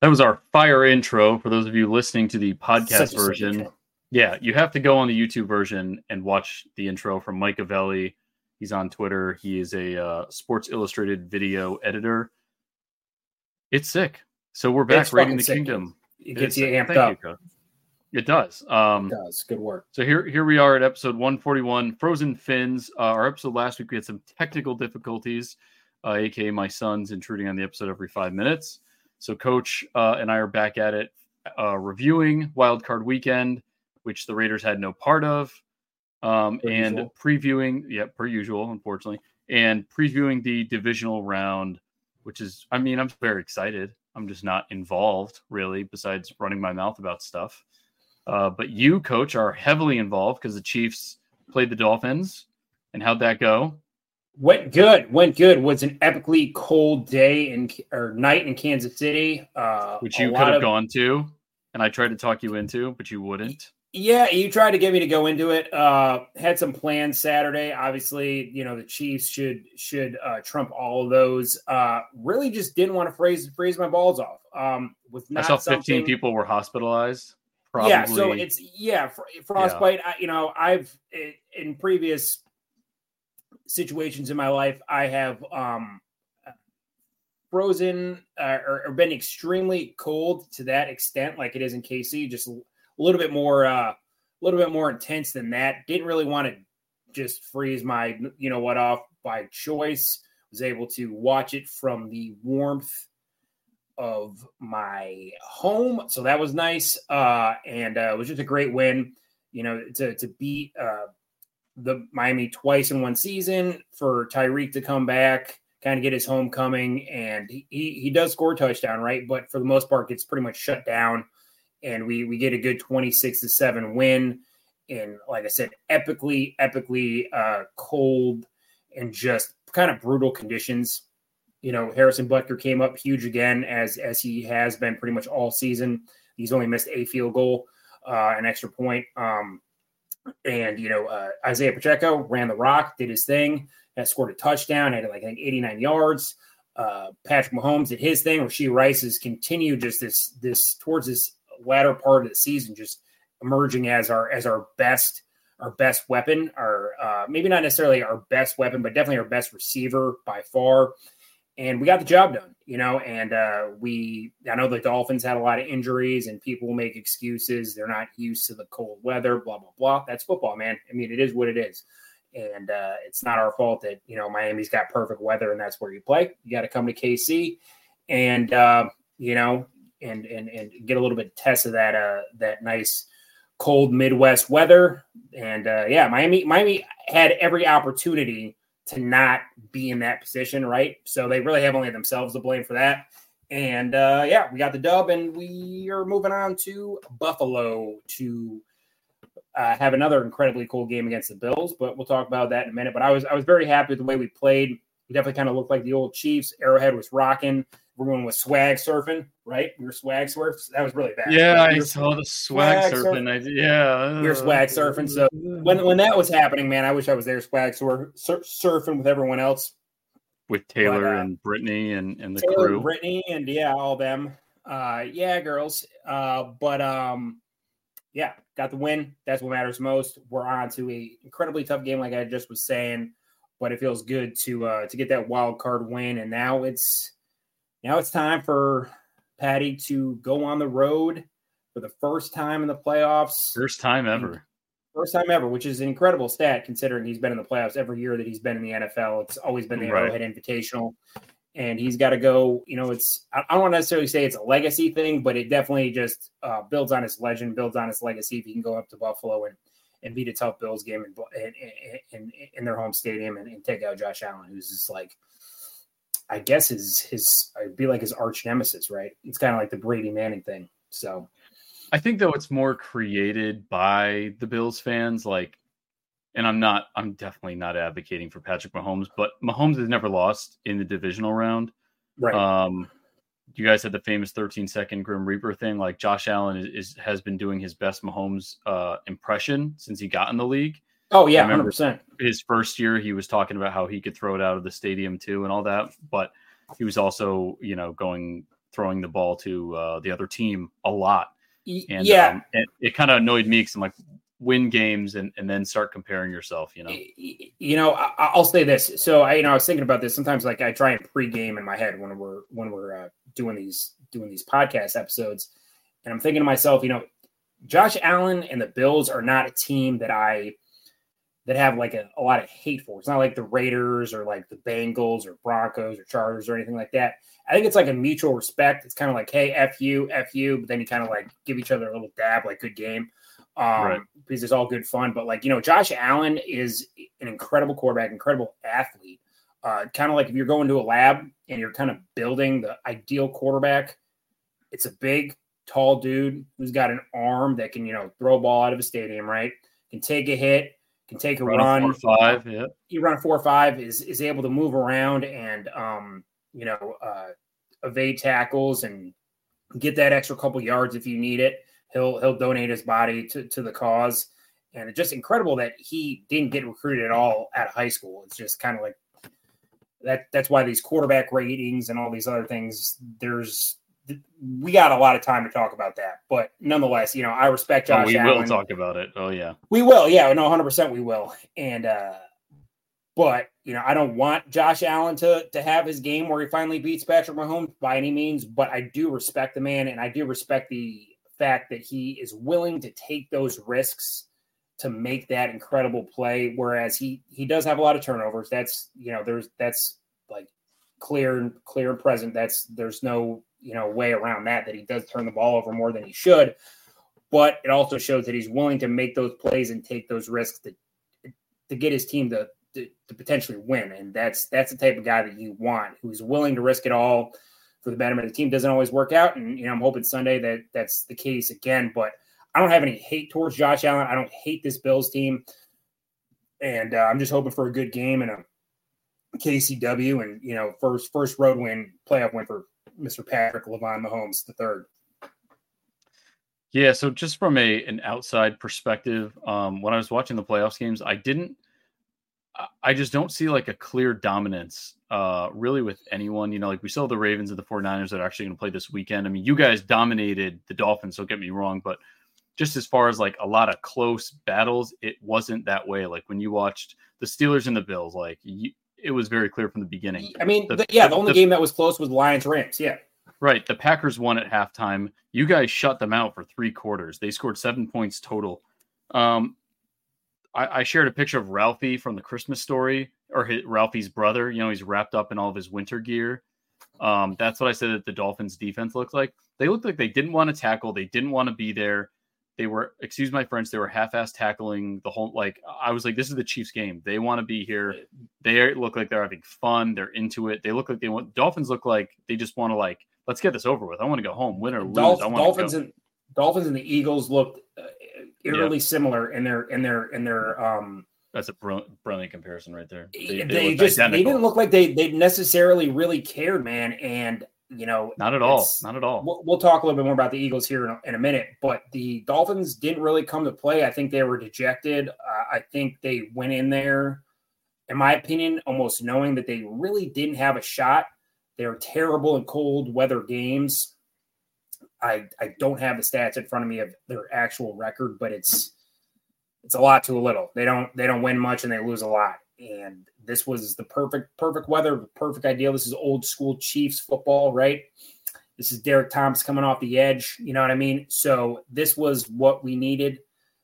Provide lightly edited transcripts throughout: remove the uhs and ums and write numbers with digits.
That was our fire intro for those of you listening to the podcast version. Yeah, you have to go on the YouTube version and watch the intro from Mike Avelli. He's on Twitter. He is a Sports Illustrated video editor. It's sick. So we're back raiding the kingdom. It gets you amped up. It does. It does. Good work. So here we are at episode 141, Frozen Fins. Our episode last week, we had some technical difficulties, a.k.a. my son's intruding on the episode every 5 minutes. So Coach and I are back at it, reviewing Wild Card Weekend, which the Raiders had no part of, and usual. Previewing, per usual, unfortunately, and previewing the divisional round, which is, I mean, I'm very excited. I'm just not involved, really, besides running my mouth about stuff. But you, Coach, are heavily involved because the Chiefs played the Dolphins. And how'd that go? Went good. Was an epically cold day or night in Kansas City. Which you could have gone to, and I tried to talk you into, but you wouldn't. Yeah, you tried to get me to go into it. Had some plans Saturday. Obviously, you know, the Chiefs should trump all of those. Really just didn't want to freeze my balls off. I saw 15 people were hospitalized. Probably. Yeah, so it's, frostbite. Yeah. In previous situations in my life, I have frozen or been extremely cold to that extent, like it is in KC, just a little bit more, intense than that. Didn't really want to just freeze my, off by choice. Was able to watch it from the warmth of my home, so that was nice, and it was just a great win, to beat the Miami twice in one season, for Tyreek to come back, kind of get his homecoming, and he does score a touchdown, right? But for the most part, gets pretty much shut down, and we get a good 26-7 win, and like I said, epically cold and just kind of brutal conditions. Harrison Butker came up huge again, as he has been pretty much all season. He's only missed a field goal, an extra point. Isaiah Pacheco ran the rock, did his thing, scored a touchdown, had 89 yards. Patrick Mahomes did his thing. Rasheed Rice has continued just this towards this latter part of the season, just emerging as our best. Our best weapon, maybe not necessarily our best weapon, but definitely our best receiver by far. And we got the job done, I know the Dolphins had a lot of injuries and people make excuses. They're not used to the cold weather, blah, blah, blah. That's football, man. I mean, it is what it is. And it's not our fault that, Miami's got perfect weather and that's where you play. You got to come to KC and, and get a little bit of test of that nice cold Midwest weather. And Miami had every opportunity to not be in that position, right? So they really have only themselves to blame for that. And we got the dub, and we are moving on to Buffalo to have another incredibly cool game against the Bills. But we'll talk about that in a minute. But I was very happy with the way we played. We definitely kind of looked like the old Chiefs. Arrowhead was rocking. Everyone was swag surfing, right? We were swag surfing. That was really bad. Yeah, I saw the swag surfing. We were swag surfing. So when that was happening, man, I wish I was there swag surfing with everyone else. With Taylor and Brittany and the Taylor crew. And Brittany and, all them. Girls. Got the win. That's what matters most. We're on to an incredibly tough game, like I just was saying. But it feels good to get that wild card win, and now it's time for Patty to go on the road for the first time in the playoffs. First time ever, which is an incredible stat considering he's been in the playoffs every year that he's been in the NFL. It's always been the Arrowhead Invitational, and he's got to go. I don't want to necessarily say it's a legacy thing, but it definitely just builds on his legend, builds on his legacy if he can go up to Buffalo and beat a tough Bills game and in their home stadium and take out Josh Allen, who's just I guess it'd be his arch nemesis, right? It's kind of like the Brady Manning thing. So I think though it's more created by the Bills fans, and I'm definitely not advocating for Patrick Mahomes, but Mahomes has never lost in the divisional round. Right. You guys had the famous 13-second Grim Reaper thing. Josh Allen has been doing his best Mahomes impression since he got in the league. Oh, yeah, 100%. His first year, he was talking about how he could throw it out of the stadium, too, and all that. But he was also, going throwing the ball to the other team a lot. And it kind of annoyed me because I'm like, win games and then start comparing yourself, you know? You know, I'll say this. So I was thinking about this sometimes, like I try and pregame in my head when we're doing these podcast episodes, and I'm thinking to myself, you know, Josh Allen and the Bills are not a team that have like a lot of hate for. It's not like the Raiders or like the Bengals or Broncos or Chargers or anything like that. I think it's like a mutual respect. It's kind of like, hey, F you, but then you kind of like give each other a little dab, like good game. Right. Because it's all good fun. But like, you know, Josh Allen is an incredible quarterback, incredible athlete. Kind of like if you're going to a lab and you're kind of building the ideal quarterback, it's a big, tall dude who's got an arm that can, you know, throw a ball out of a stadium, right? Can take a hit, can take a run. 4-5, yeah. You run a 4-5, is able to move around and, you know, evade tackles and get that extra couple yards if you need it. He'll donate his body to the cause. And it's just incredible that he didn't get recruited at all at high school. It's just kind of like that's why these quarterback ratings and all these other things, we got a lot of time to talk about that. But nonetheless, you know, I respect Josh Allen. We will talk about it. Oh, yeah. We will. Yeah, no, 100% we will. And but, you know, I don't want Josh Allen to have his game where he finally beats Patrick Mahomes by any means. But I do respect the man, and I do respect the fact that he is willing to take those risks to make that incredible play. Whereas he does have a lot of turnovers. That's, you know, that's like clear and present. There's no, you know, way around that he does turn the ball over more than he should, but it also shows that he's willing to make those plays and take those risks to get his team to potentially win. And that's the type of guy that you want, who's willing to risk it all for the betterment of the team. Doesn't always work out. And, you know, I'm hoping Sunday that that's the case again, but I don't have any hate towards Josh Allen. I don't hate this Bills team. And I'm just hoping for a good game and a KCW and, you know, first road win, playoff win for Mr. Patrick LeVon Mahomes III. Yeah. So just from an outside perspective, when I was watching the playoffs games, I just don't see like a clear dominance really with anyone, you know, like we saw the Ravens and the 49ers that are actually going to play this weekend. I mean, you guys dominated the Dolphins, don't get me wrong, but just as far as like a lot of close battles, it wasn't that way. Like when you watched the Steelers and the Bills, like it was very clear from the beginning. I mean, the only game that was close was Lions Rams. Yeah. Right. The Packers won at halftime. You guys shut them out for three quarters. They scored 7 points total. I shared a picture of Ralphie from The Christmas Story, or Ralphie's brother. You know, he's wrapped up in all of his winter gear. That's what I said that the Dolphins defense looked like. They looked like they didn't want to tackle. They didn't want to be there. They were, excuse my French, they were half-ass tackling the whole, like, I was like, this is the Chiefs game. They want to be here. They look like they're having fun. They're into it. They look like Dolphins look like they just want to, like, let's get this over with. I want to go home, win or lose. Dolphins and the Eagles looked eerily similar in their that's a brilliant comparison right there. They didn't look like they necessarily really cared, man. And you know, not at all. We'll talk a little bit more about the Eagles here in a minute, but the Dolphins didn't really come to play. I think they were dejected. I think they went in there, in my opinion, almost knowing that they really didn't have a shot. They were terrible in cold weather games. I don't have the stats in front of me of their actual record, but it's a lot to a little. They don't win much and they lose a lot. And this was the perfect weather, perfect ideal. This is old school Chiefs football, right? This is Derrick Thomas coming off the edge. You know what I mean? So this was what we needed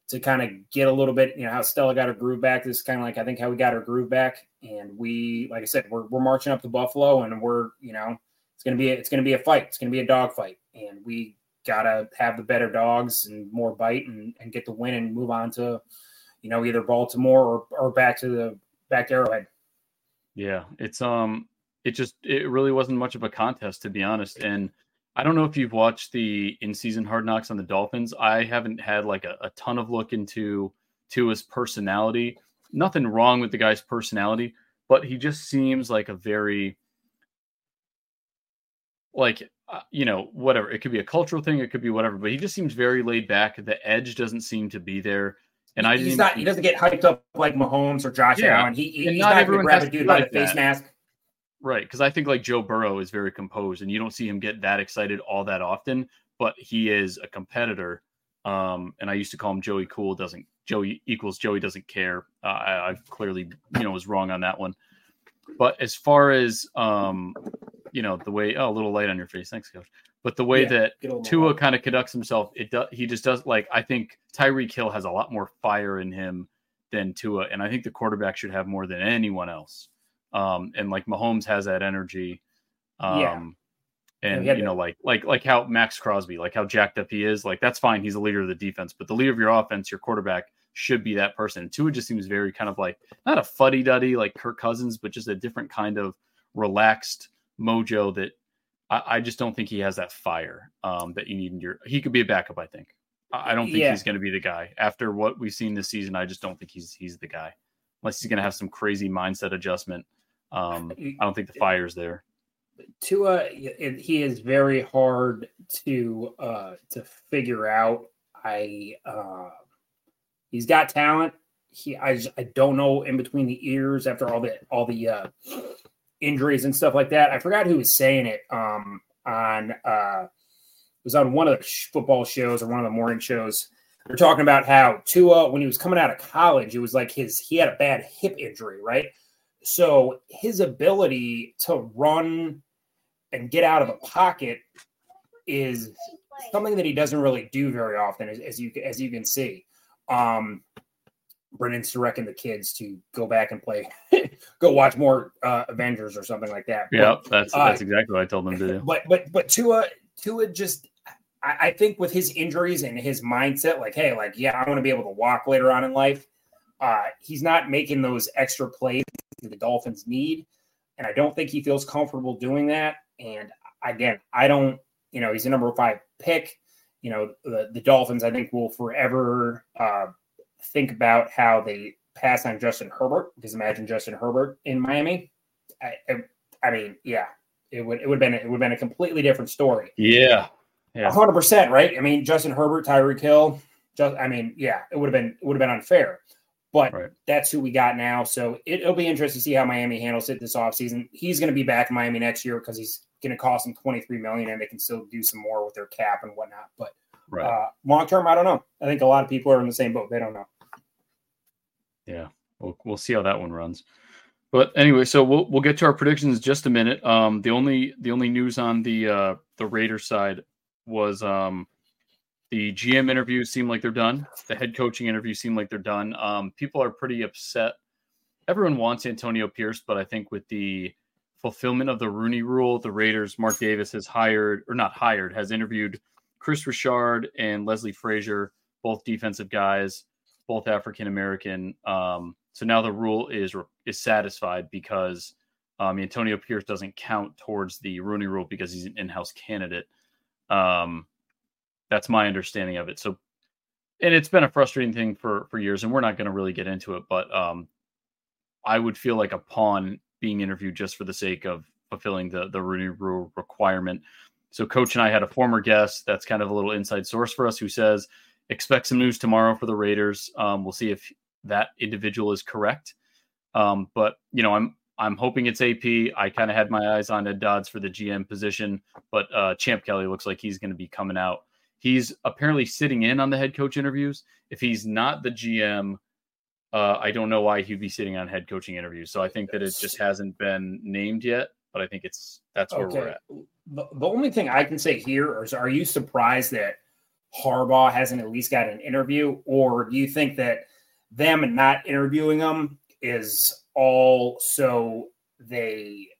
to kind of get a little bit, you know, how Stella got her groove back. This is kind of like, I think how we got her groove back. And we, like I said, we're marching up to Buffalo and we're, you know, it's going to be a fight. It's going to be a dog fight. And we got to have the better dogs and more bite and get the win and move on to, you know, either Baltimore or back to Arrowhead. Yeah, it's it really wasn't much of a contest, to be honest. And I don't know if you've watched the in-season Hard Knocks on the Dolphins. I haven't had like a ton of look into Tua's personality. Nothing wrong with the guy's personality, but he just seems like a very like, you know, whatever. It could be a cultural thing. It could be whatever, but he just seems very laid back. The edge doesn't seem to be there. And he doesn't get hyped up like Mahomes or Josh Allen. He's not everyone has to grab a dude by the face mask. Right, because I think like Joe Burrow is very composed, and you don't see him get that excited all that often. But he is a competitor, and I used to call him Joey Cool. Joey doesn't care. I clearly, was wrong on that one. But as far as the way a little light on your face, thanks, Coach. But the way that Tua kind of conducts himself, I think Tyreek Hill has a lot more fire in him than Tua, and I think the quarterback should have more than anyone else. And like Mahomes has that energy. And like how Max Crosby, like how jacked up he is, like that's fine. He's the leader of the defense, but the leader of your offense, your quarterback, should be that person. And Tua just seems very kind of like not a fuddy duddy like Kirk Cousins, but just a different kind of relaxed mojo that I just don't think he has that fire that you need in your. He could be a backup, I think. I don't think he's going to be the guy after what we've seen this season. I just don't think he's the guy unless he's going to have some crazy mindset adjustment. I don't think the fire's there. Tua, he is very hard to figure out. He's got talent. I don't know in between the ears after all the injuries and stuff like that. I forgot who was saying it it was on one of the football shows or one of the morning shows. They're talking about how Tua, when he was coming out of college, it was like he had a bad hip injury, right? So his ability to run and get out of a pocket is something that he doesn't really do very often, as you can see. Brennan's directing the kids to go back and play, go watch more Avengers or something like that. Yeah, that's exactly what I told them to do. But Tua just, I think with his injuries and his mindset, like, hey, like, yeah, I want to be able to walk later on in life. He's not making those extra plays that the Dolphins need, and I don't think he feels comfortable doing that. And again, I don't, he's a number 5 pick. The Dolphins, I think, will forever think about how they pass on Justin Herbert, because imagine Justin Herbert in Miami. It would have been a completely different story. Yeah, 100%, right? I mean, Justin Herbert, Tyreek Hill. It would have been unfair. But That's who we got now. So it'll be interesting to see how Miami handles it this offseason. He's going to be back in Miami next year because he's going to cost them $23 million, and they can still do some more with their cap and whatnot. But long term, I don't know. I think a lot of people are in the same boat. They don't know. Yeah, we'll see how that one runs. But anyway, so we'll get to our predictions in just a minute. The only news on the Raiders side was the GM interviews seem like they're done. The head coaching interviews seem like they're done. People are pretty upset. Everyone wants Antonio Pierce, but I think with the fulfillment of the Rooney Rule, the Raiders, Mark Davis has interviewed Chris Richard and Leslie Frazier, both defensive guys, both African-American. So now the rule is satisfied because Antonio Pierce doesn't count towards the Rooney Rule because he's an in-house candidate. That's my understanding of it. So, and it's been a frustrating thing for years, and we're not going to really get into it, but I would feel like a pawn being interviewed just for the sake of fulfilling the Rooney Rule requirement. So Coach and I had a former guest that's kind of a little inside source for us who says, expect some news tomorrow for the Raiders. We'll see if that individual is correct. I'm hoping it's AP. I kind of had my eyes on Ed Dodds for the GM position, but Champ Kelly looks like he's going to be coming out. He's apparently sitting in on the head coach interviews. If he's not the GM, I don't know why he'd be sitting on head coaching interviews. So I think that it just hasn't been named yet, but I think that's where we're at. The only thing I can say here is, are you surprised that Harbaugh hasn't at least got an interview, or do you think that them not interviewing him is all so it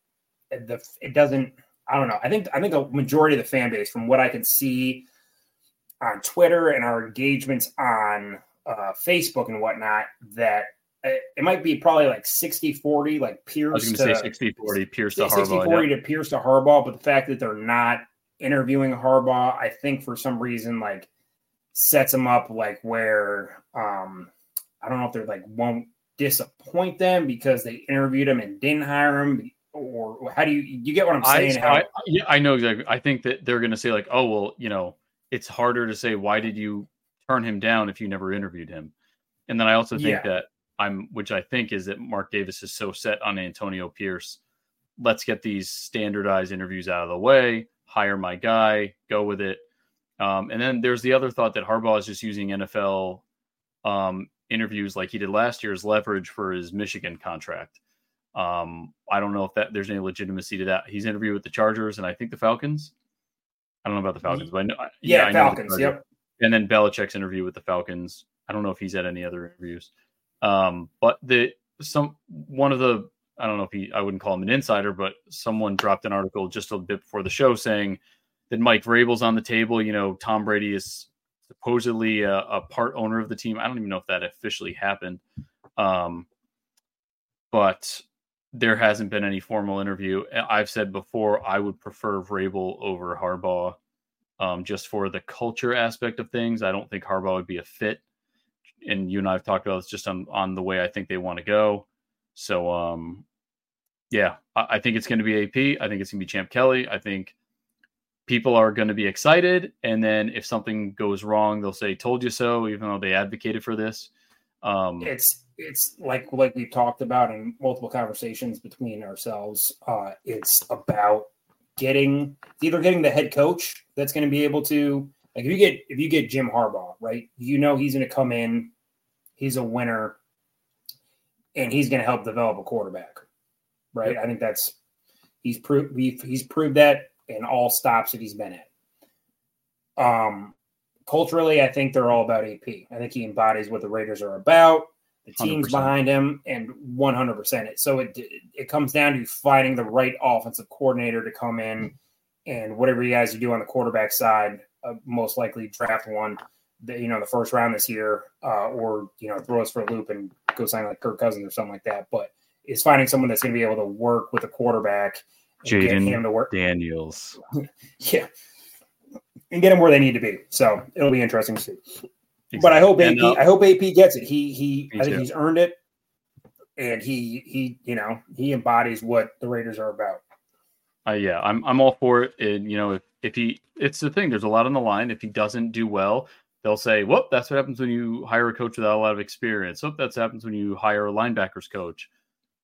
doesn't, I don't know. I think a majority of the fan base, from what I can see on Twitter and our engagements on Facebook and whatnot, that it might be probably like 60-40, like Pierce. I was going to say 60-40, Pierce to Harbaugh. 60-40 to Pierce to Harbaugh, but the fact that they're not interviewing Harbaugh, I think for some reason, like, sets them up like where I don't know if they're like won't disappoint them because they interviewed him and didn't hire him. Or how do you get what I'm saying? I know exactly. I think that they're going to say like, oh, well, it's harder to say, why did you turn him down if you never interviewed him? And then I also think that which I think is that Mark Davis is so set on Antonio Pierce let's get these standardized interviews out of the way, hire my guy, go with it. And then there's the other thought that Harbaugh is just using NFL interviews like he did last year as leverage for his Michigan contract. I don't know if that there's any legitimacy to that. He's interviewed with the Chargers and I think the Falcons. I don't know about the Falcons, but I know, I know Falcons. Yep. And then Belichick's interview with the Falcons. I don't know if he's had any other interviews, but I don't know if I wouldn't call him an insider, but someone dropped an article just a bit before the show saying that Mike Vrabel's on the table. You know, Tom Brady is supposedly a part owner of the team. I don't even know if that officially happened, but there hasn't been any formal interview. I've said before, I would prefer Vrabel over Harbaugh just for the culture aspect of things. I don't think Harbaugh would be a fit. And you and I have talked about this just on the way I think they want to go. So, I think it's going to be AP. I think it's going to be Champ Kelly. I think people are going to be excited. And then if something goes wrong, they'll say, told you so, even though they advocated for this. It's like we've talked about in multiple conversations between ourselves. It's about getting the head coach that's going to be able to, like, if you get Jim Harbaugh, right, you know, he's going to come in, he's a winner, and he's going to help develop a quarterback, right? Yep. I think he's proved that in all stops that he's been at. Culturally, I think they're all about AP. I think he embodies what the Raiders are about. The team's 100%. Behind him, and 100% it. So it comes down to finding the right offensive coordinator to come in, and whatever you guys do on the quarterback side, most likely draft one, the first round this year, or throw us for a loop and go sign like Kirk Cousins or something like that. But it's finding someone that's going to be able to work with a quarterback, Jaden Daniels, and get him where they need to be. So it'll be interesting to see. Exactly. But I hope AP gets it. I think he's earned it, and he embodies what the Raiders are about. I'm all for it. And it's the thing. There's a lot on the line. If he doesn't do well, they'll say, "Whoop, that's what happens when you hire a coach without a lot of experience. Whoop, that happens when you hire a linebackers coach.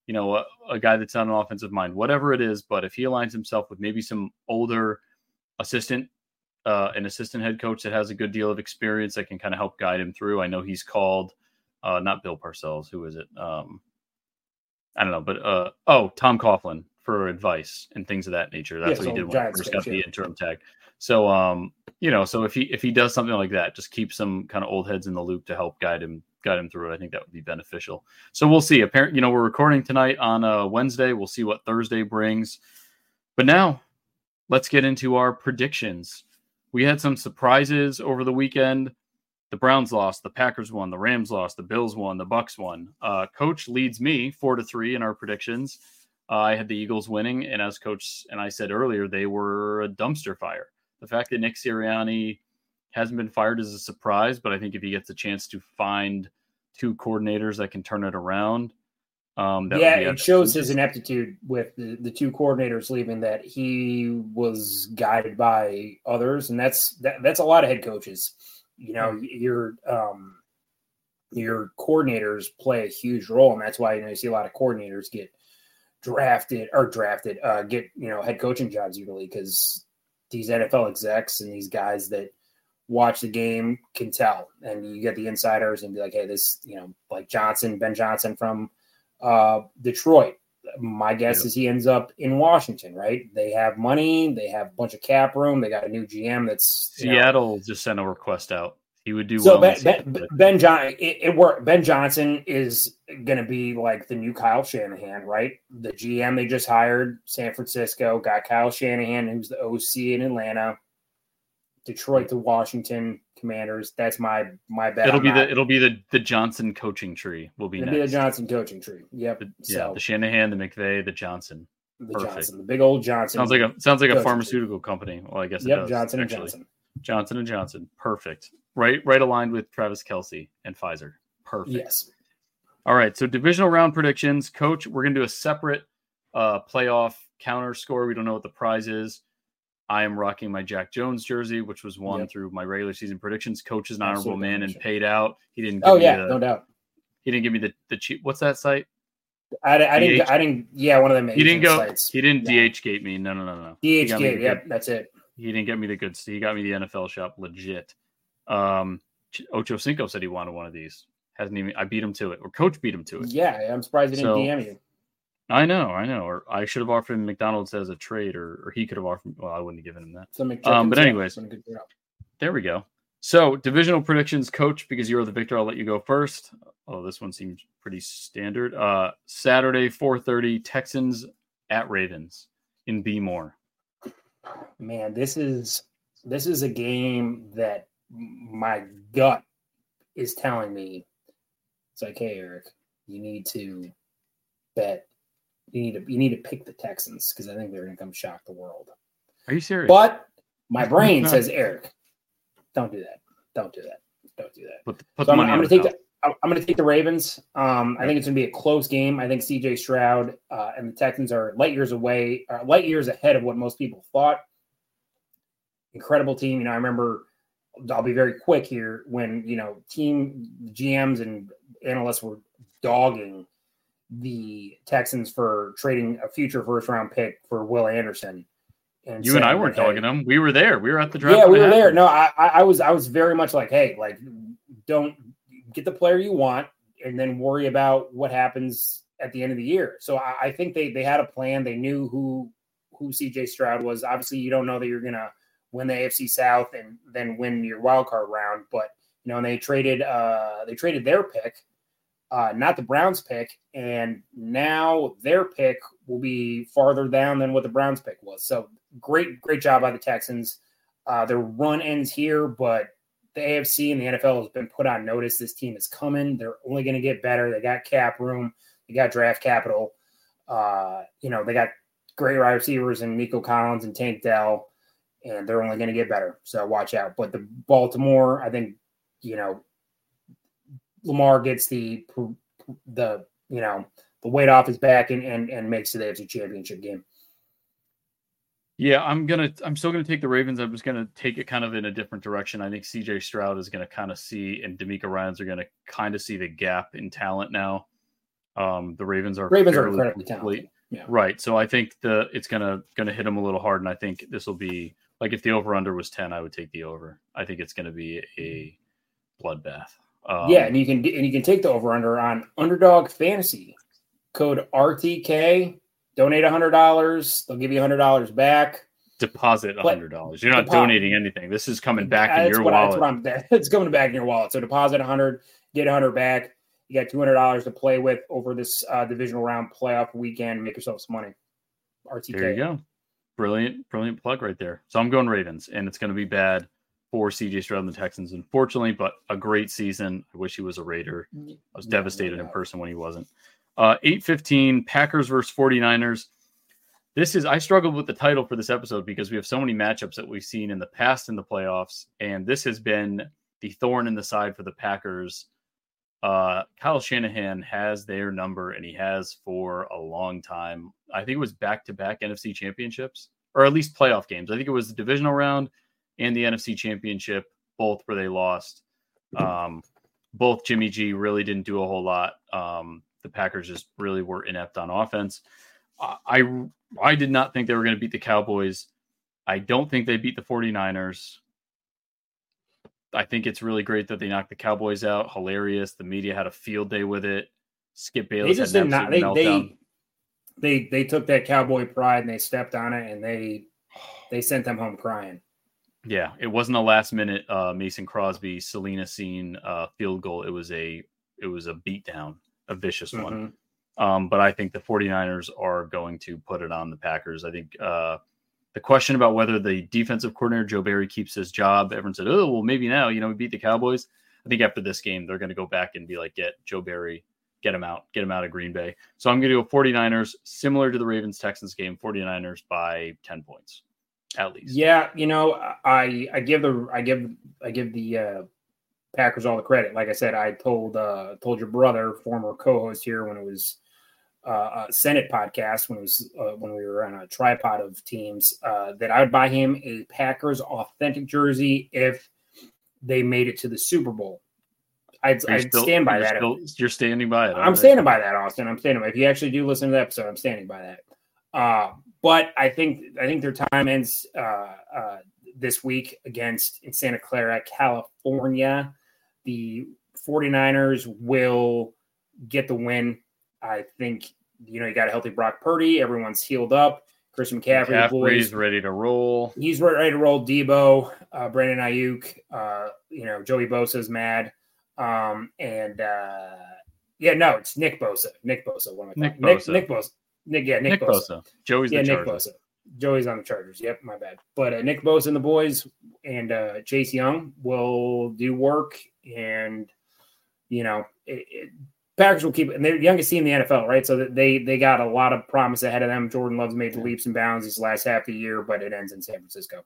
A guy that's not an offensive mind, whatever it is." But if he aligns himself with maybe some older assistant. An assistant head coach that has a good deal of experience that can kind of help guide him through. I know he's called, not Bill Parcells. Who is it? I don't know, but, Tom Coughlin for advice and things of that nature. That's what he did when he first got the interim tag. So, so if he does something like that, just keep some kind of old heads in the loop to help guide him through it. I think that would be beneficial. So we'll see. Apparently, we're recording tonight on Wednesday. We'll see what Thursday brings, but now let's get into our predictions. We had some surprises over the weekend. The Browns lost, the Packers won, the Rams lost, the Bills won, the Bucks won. Coach leads me 4-3 in our predictions. I had the Eagles winning, and as Coach and I said earlier, they were a dumpster fire. The fact that Nick Sirianni hasn't been fired is a surprise, but I think if he gets a chance to find two coordinators that can turn it around, it shows his ineptitude with the two coordinators leaving, that he was guided by others. And that's a lot of head coaches. Your coordinators play a huge role. And that's why, you see a lot of coordinators get drafted, get, head coaching jobs usually, because these NFL execs and these guys that watch the game can tell, and you get the insiders and be like, hey, this, like Ben Johnson from, Detroit. My guess is he ends up in Washington, right? They have money. They have a bunch of cap room. They got a new GM that's Seattle just sent a request out. He would do so. Well Ben worked. Ben Johnson is going to be like the new Kyle Shanahan, right? The GM they just hired, San Francisco, got Kyle Shanahan, who's the OC in Atlanta. Detroit to Washington Commanders. That's my bet. It'll be the Johnson coaching tree. It'll be the Johnson coaching tree. Yep. The Shanahan, the McVay, the Johnson. The Perfect. Johnson, the big old Johnson. Sounds like a pharmaceutical company. Well, I guess it does. Johnson and Johnson. Perfect. Right aligned with Travis Kelce and Pfizer. Perfect. Yes. All right. So divisional round predictions, Coach. We're gonna do a separate playoff counter score. We don't know what the prize is. I am rocking my Jack Jones jersey, which was won through my regular season predictions. Coach is an honorable man and paid out. He didn't give me the cheap. What's that site? I didn't. Yeah, one of them. He didn't go. Sites. He didn't DHgate me. No. DHgate. Yep, that's it. He didn't get me the goods. He got me the NFL shop legit. Ocho Cinco said he wanted one of these. Hasn't even. I beat him to it, or Coach beat him to it. Yeah, I'm surprised he didn't DM you. I know. Or I should have offered him McDonald's as a trade, or he could have offered. Well, I wouldn't have given him that. So but anyways, there we go. So divisional predictions, Coach, because you're the victor, I'll let you go first. Oh, this one seems pretty standard. Saturday, 4:30, Texans at Ravens in BMoore. Man, this is a game that my gut is telling me. It's like, hey, Eric, you need to bet. You need to pick the Texans because I think they're going to come shock the world. Are you serious? But my brain says, Eric, don't do that. Put money I'm going to take the Ravens. I think it's going to be a close game. I think CJ Stroud and the Texans are light years ahead of what most people thought. Incredible team. You know, I remember, I'll be very quick here, when, you know, team GMs and analysts were dogging the Texans for trading a future first-round pick for Will Anderson. And you and I weren't dogging them. We were there. We were at the draft. Yeah, we were there. No, I was very much like, hey, like, don't – get the player you want and then worry about what happens at the end of the year. So I think they had a plan. They knew who CJ Stroud was. Obviously you don't know that you're going to win the AFC South and then win your wild card round, but you know, and they traded their pick, not the Browns pick. And now their pick will be farther down than what the Browns pick was. So great job by the Texans. Their run ends here, but the AFC and the NFL has been put on notice. This team is coming. They're only going to get better. They got cap room. They got draft capital. You know, they got great wide receivers in Nico Collins and Tank Dell, and they're only going to get better. So watch out. But the Baltimore, I think, you know, Lamar gets the you know, the weight off his back and makes it the AFC Championship game. Yeah, I'm still going to take the Ravens. I'm just going to take it kind of in a different direction. I think CJ Stroud is going to kind of see, and DeMeco Ryans are going to kind of see the gap in talent now. The Ravens are incredibly talented. Yeah. Right. So I think it's going to hit them a little hard. And I think this will be like, if the over under was 10, I would take the over. I think it's going to be a bloodbath. Yeah. And you can take the over under on Underdog Fantasy, code RTK. Donate $100. They'll give you $100 back. Deposit $100. You're not donating anything. This is coming back in your wallet. It's coming back in your wallet. So deposit $100, get $100 back. You got $200 to play with over this divisional round playoff weekend. Make yourself some money. RTK. There you go. Brilliant plug right there. So I'm going Ravens, and it's going to be bad for CJ Stroud and the Texans, unfortunately, but a great season. I wish he was a Raider. I was devastated in person when he wasn't. 8:15 Packers versus 49ers. I struggled with the title for this episode because we have so many matchups that we've seen in the past in the playoffs, and this has been the thorn in the side for the Packers. Kyle Shanahan has their number, and he has for a long time. I think it was back-to-back NFC championships, or at least playoff games. I think it was the divisional round and the NFC championship, both where they lost. Both Jimmy G really didn't do a whole lot. The Packers just really were inept on offense. I did not think they were going to beat the Cowboys. I don't think they beat the 49ers. I think it's really great that they knocked the Cowboys out. Hilarious. The media had a field day with it. Skip Bayless had an absolute meltdown. They took that Cowboy pride and they stepped on it, and they sent them home crying. Yeah, it wasn't a last-minute Mason Crosby, Selena scene field goal. It was a beatdown. A vicious one. But I think the 49ers are going to put it on the Packers. I think the question about whether the defensive coordinator, Joe Barry, keeps his job, everyone said, oh, well, maybe now, you know, we beat the Cowboys. I think after this game, they're going to go back and be like, get Joe Barry, get him out of Green Bay. So I'm going to go 49ers, similar to the Ravens-Texans game, 49ers by 10 points at least. Yeah, you know, I give the Packers all the credit. Like I said, I told your brother, former co-host here, when it was a Senate podcast, when it was when we were on a tripod of teams, that I would buy him a Packers authentic jersey if they made it to the Super Bowl. I'd stand by that. You're standing by it. I'm standing by that, Austin. I'm standing by it. If you actually do listen to the episode, I'm standing by that. But I think their time ends this week against in Santa Clara, California. The 49ers will get the win. I think, you know, you got a healthy Brock Purdy. Everyone's healed up. Chris McCaffrey's ready to roll. He's ready to roll. Debo, Brandon Ayuk, you know, Joey Bosa's mad. It's Nick Bosa. Nick Bosa. Joey's the Chargers. Joey's on the Chargers. Yep, my bad. But Nick Bosa and the boys and Chase Young will do work. And, you know, Packers will keep it. And they're the youngest team in the NFL, right? So they got a lot of promise ahead of them. Jordan Love's made the leaps and bounds these last half of the year, but it ends in San Francisco.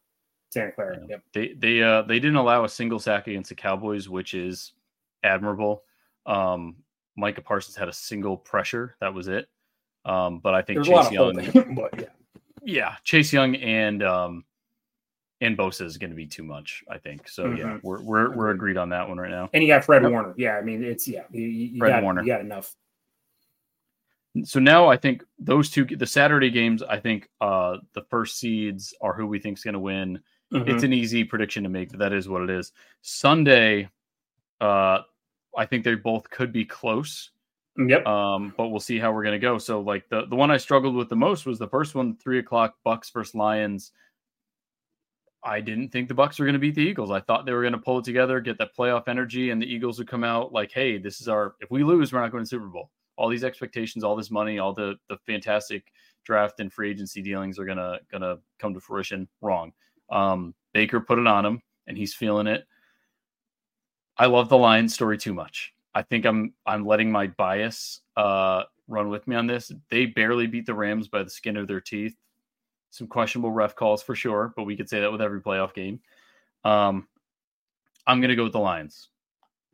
Santa Clara. Yeah. Yep. They didn't allow a single sack against the Cowboys, which is admirable. Micah Parsons had a single pressure. That was it. But I think Chase Young and Bosa is going to be too much, I think. So yeah, we're agreed on that one right now. And you got Fred Warner. Yeah, I mean you got enough. So now I think those two, the Saturday games, I think the first seeds are who we think is going to win. Mm-hmm. It's an easy prediction to make, but that is what it is. Sunday, I think they both could be close. Yep. But we'll see how we're going to go. So like the one I struggled with the most was the first one, 3:00 Bucks versus Lions. I didn't think the Bucks were going to beat the Eagles. I thought they were going to pull it together, get that playoff energy, and the Eagles would come out like, hey, this is our, if we lose, we're not going to the Super Bowl. All these expectations, all this money, all the fantastic draft and free agency dealings are gonna come to fruition. Wrong. Baker put it on him, and he's feeling it. I love the Lions story too much. I think I'm letting my bias run with me on this. They barely beat the Rams by the skin of their teeth. Some questionable ref calls for sure, but we could say that with every playoff game. I'm gonna go with the Lions.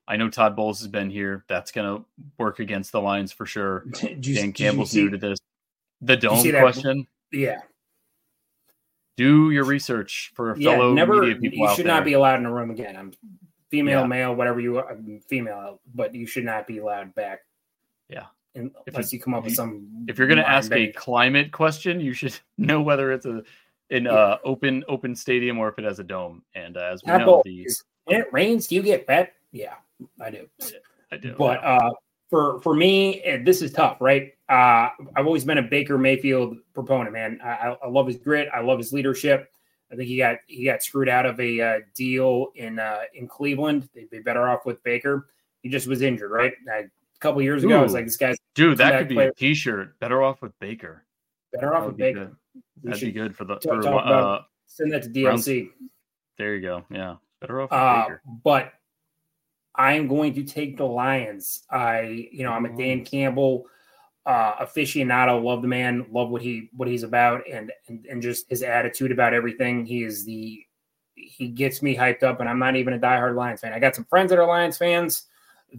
I know Todd Bowles has been here. That's going to work against the Lions for sure. Dan Campbell's new to this. The dome question? Yeah. Do your research for fellow media people out there. You should not be allowed in a room again. I'm female, male, whatever you are. I'm female, but you should not be allowed back. Yeah. Unless you come up with some... If you're going to ask a climate question, you should know whether it's open stadium or if it has a dome. And as we know... When it rains, do you get wet? Yeah, I do. But for me, this is tough, right? I've always been a Baker Mayfield proponent, man. I love his grit. I love his leadership. I think he got screwed out of a deal in Cleveland. They'd be better off with Baker. He just was injured, right? A couple years ago, I was like, this guy's... Dude, that could be a T-shirt. Better off with Baker. Better off with Baker. That'd be good for the... send that to DLC. There you go, yeah. Better off with Baker. But... I'm going to take the Lions. I'm a Dan Campbell aficionado. Love the man. Love what he's about, and just his attitude about everything. He gets me hyped up, and I'm not even a diehard Lions fan. I got some friends that are Lions fans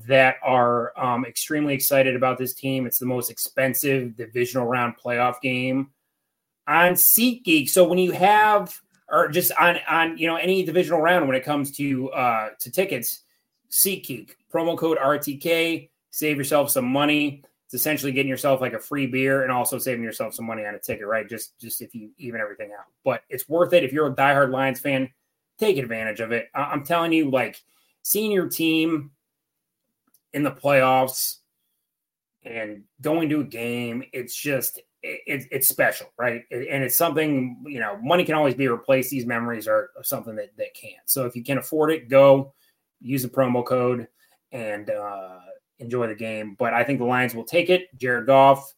that are extremely excited about this team. It's the most expensive divisional round playoff game on SeatGeek. So when you have, or just on any divisional round when it comes to tickets. SeatGeek, promo code RTK, save yourself some money. It's essentially getting yourself like a free beer and also saving yourself some money on a ticket, right? Just if you even everything out. But it's worth it. If you're a diehard Lions fan, take advantage of it. I'm telling you, like, seeing your team in the playoffs and going to a game, it's just it's special, right? And it's something, money can always be replaced. These memories are something that can't. So if you can afford it, go. Use the promo code and enjoy the game. But I think the Lions will take it. Jared Goff,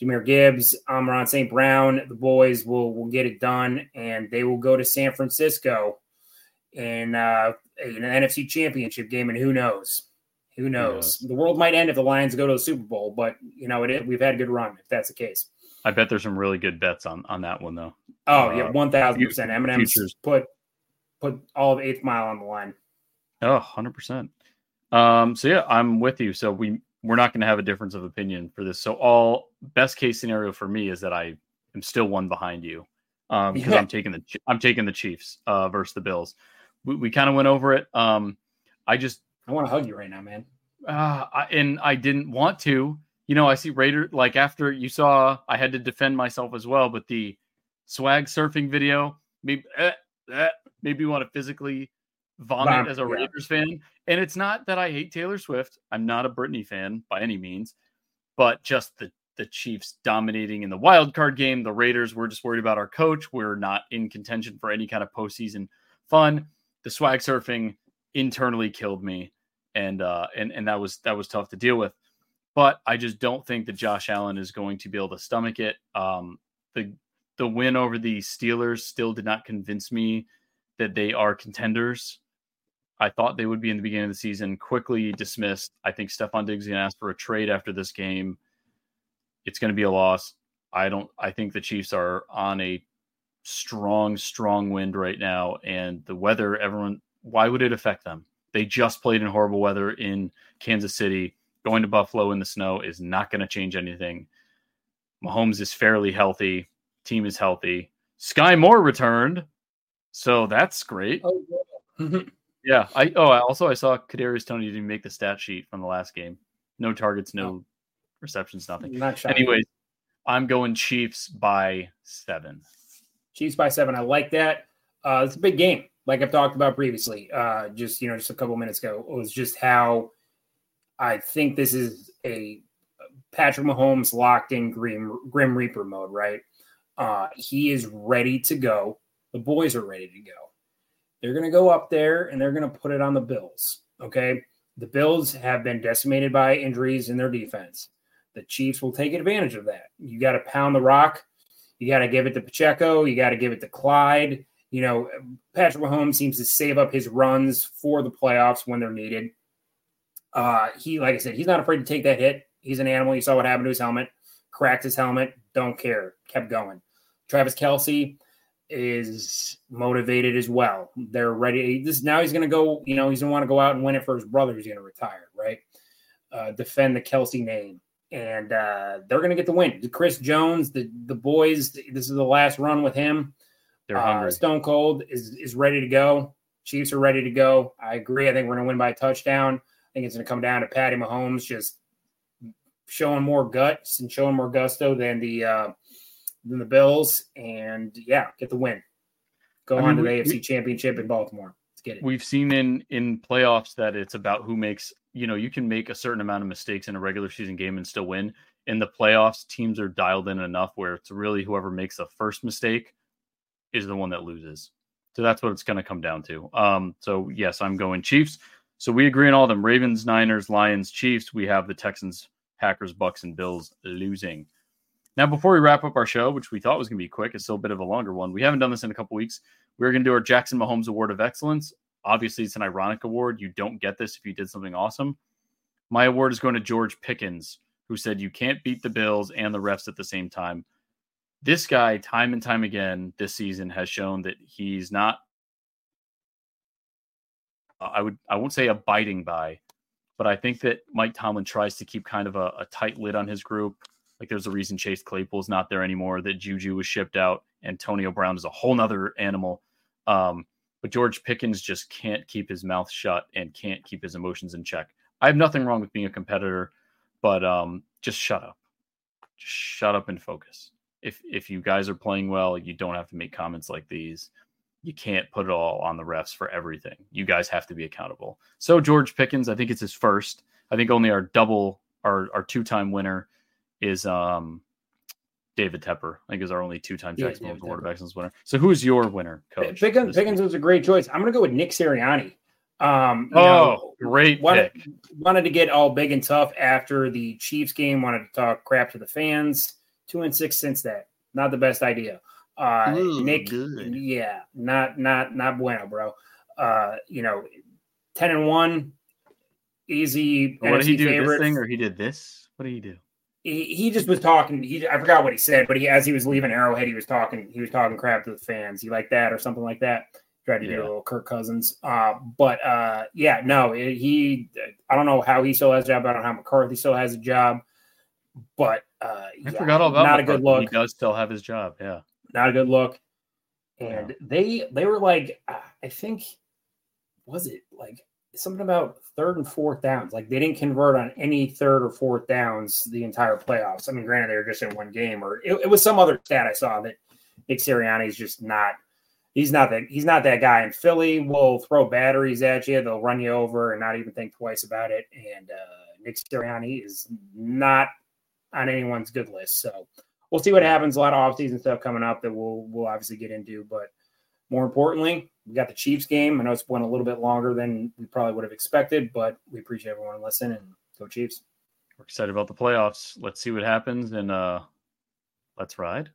Jahmyr Gibbs, Amon-Ra St. Brown, the boys will get it done, and they will go to San Francisco in an NFC Championship game. And who knows? Who knows? Yeah. The world might end if the Lions go to the Super Bowl, but we've had a good run if that's the case. I bet there's some really good bets on that one though. Oh yeah, 1,000%. M&M's put all of 8th Mile on the line. Oh, 100%. So yeah, I'm with you. So we're not going to have a difference of opinion for this. So all best case scenario for me is that I am still one behind you because I'm taking the Chiefs versus the Bills. We kind of went over it. I just I want to hug you right now, man. And I didn't want to. You know, I see Raider, like after you saw, I had to defend myself as well, but the swag surfing video, maybe you want to physically vomit as a Raiders fan. And it's not that I hate Taylor Swift. I'm not a Brittany fan by any means, but just the Chiefs dominating in the wild card game. The Raiders, we're just worried about our coach. We're not in contention for any kind of postseason fun. The swag surfing internally killed me. And that was tough to deal with. But I just don't think that Josh Allen is going to be able to stomach it. The win over the Steelers still did not convince me that they are contenders. I thought they would be in the beginning of the season, quickly dismissed. I think Stephon Diggs is going to ask for a trade after this game. It's going to be a loss. I think the Chiefs are on a strong wind right now. And the weather, why would it affect them? They just played in horrible weather in Kansas City. Going to Buffalo in the snow is not going to change anything. Mahomes is fairly healthy. Team is healthy. Sky Moore returned, so that's great. Oh, yeah. Yeah. I saw Kadarius Toney didn't make the stat sheet from the last game. No targets, no receptions, nothing. Anyways, I'm going Chiefs by 7. Chiefs by 7. I like that. It's a big game, like I've talked about previously. Just a couple minutes ago, it was just how. I think this is a Patrick Mahomes locked in Grim Reaper mode, right? He is ready to go. The boys are ready to go. They're going to go up there and they're going to put it on the Bills. Okay. The Bills have been decimated by injuries in their defense. The Chiefs will take advantage of that. You got to pound the rock. You got to give it to Pacheco. You got to give it to Clyde. You know, Patrick Mahomes seems to save up his runs for the playoffs when they're needed. Like I said, he's not afraid to take that hit. He's an animal. You saw what happened to his helmet, cracked his helmet. Don't care. Kept going. Travis Kelce is motivated as well. They're ready. Now he's going to go, you know, he's going to want to go out and win it for his brother. He's going to retire, right? Defend the Kelce name. And they're going to get the win. Chris Jones, the boys, this is the last run with him. They're hungry. Stone Cold is ready to go. Chiefs are ready to go. I agree. I think we're going to win by a touchdown. I think it's going to come down to Patty Mahomes just showing more guts and showing more gusto than the Bills, and get the win. Go on to the AFC Championship in Baltimore. Let's get it. We've seen in playoffs that it's about who makes. You know, you can make a certain amount of mistakes in a regular season game and still win. In the playoffs, teams are dialed in enough where it's really whoever makes the first mistake is the one that loses. So that's what it's going to come down to. So yes, I'm going Chiefs. So we agree on all of them. Ravens, Niners, Lions, Chiefs. We have the Texans, Packers, Bucks, and Bills losing. Now, before we wrap up our show, which we thought was going to be quick, it's still a bit of a longer one. We haven't done this in a couple weeks. We're going to do our Jackson Mahomes Award of Excellence. Obviously, it's an ironic award. You don't get this if you did something awesome. My award is going to George Pickens, who said you can't beat the Bills and the refs at the same time. This guy, time and time again this season, has shown that he's not I won't say abiding by, but I think that Mike Tomlin tries to keep kind of a tight lid on his group. Like there's a reason Chase Claypool's not there anymore, that Juju was shipped out. Antonio Brown is a whole nother animal. But George Pickens just can't keep his mouth shut and can't keep his emotions in check. I have nothing wrong with being a competitor, but just shut up. Just shut up and focus. If you guys are playing well, you don't have to make comments like these. You can't put it all on the refs for everything. You guys have to be accountable. So George Pickens, I think it's his first. I think only our two-time winner is David Tepper. I think is our only two-time Jackson Mahomes Award of Excellence winner. So who's your winner, Coach? Pickens was a great choice. I'm going to go with Nick Sirianni. Great pick. Wanted to get all big and tough after the Chiefs game. Wanted to talk crap to the fans. 2-6 since that. Not the best idea. Nick, good. Yeah, not bueno, bro. 10-1, easy. What NFC did he do? Favorite. This thing, or he did this? What did he do? He just was talking. I forgot what he said, but as he was leaving Arrowhead, he was talking crap to the fans. You like that or something like that? Tried to do a little Kirk Cousins. I don't know how he still has a job. I don't know how McCarthy still has a job. But I forgot all about. Not McCarthy. A good look. He does still have his job. Yeah. Not a good look. And they were like, I think, was it like something about third and fourth downs. Like, they didn't convert on any third or fourth downs the entire playoffs. I mean, granted, they were just in one game, or it was some other stat I saw that Nick Sirianni's just not – he's not that guy. In Philly will throw batteries at you. They'll run you over and not even think twice about it. And Nick Sirianni is not on anyone's good list. So we'll see what happens. A lot of offseason stuff coming up that we'll obviously get into, but more importantly, we got the Chiefs game. I know it's went a little bit longer than we probably would have expected, but we appreciate everyone listening, and go Chiefs. We're excited about the playoffs. Let's see what happens, and let's ride.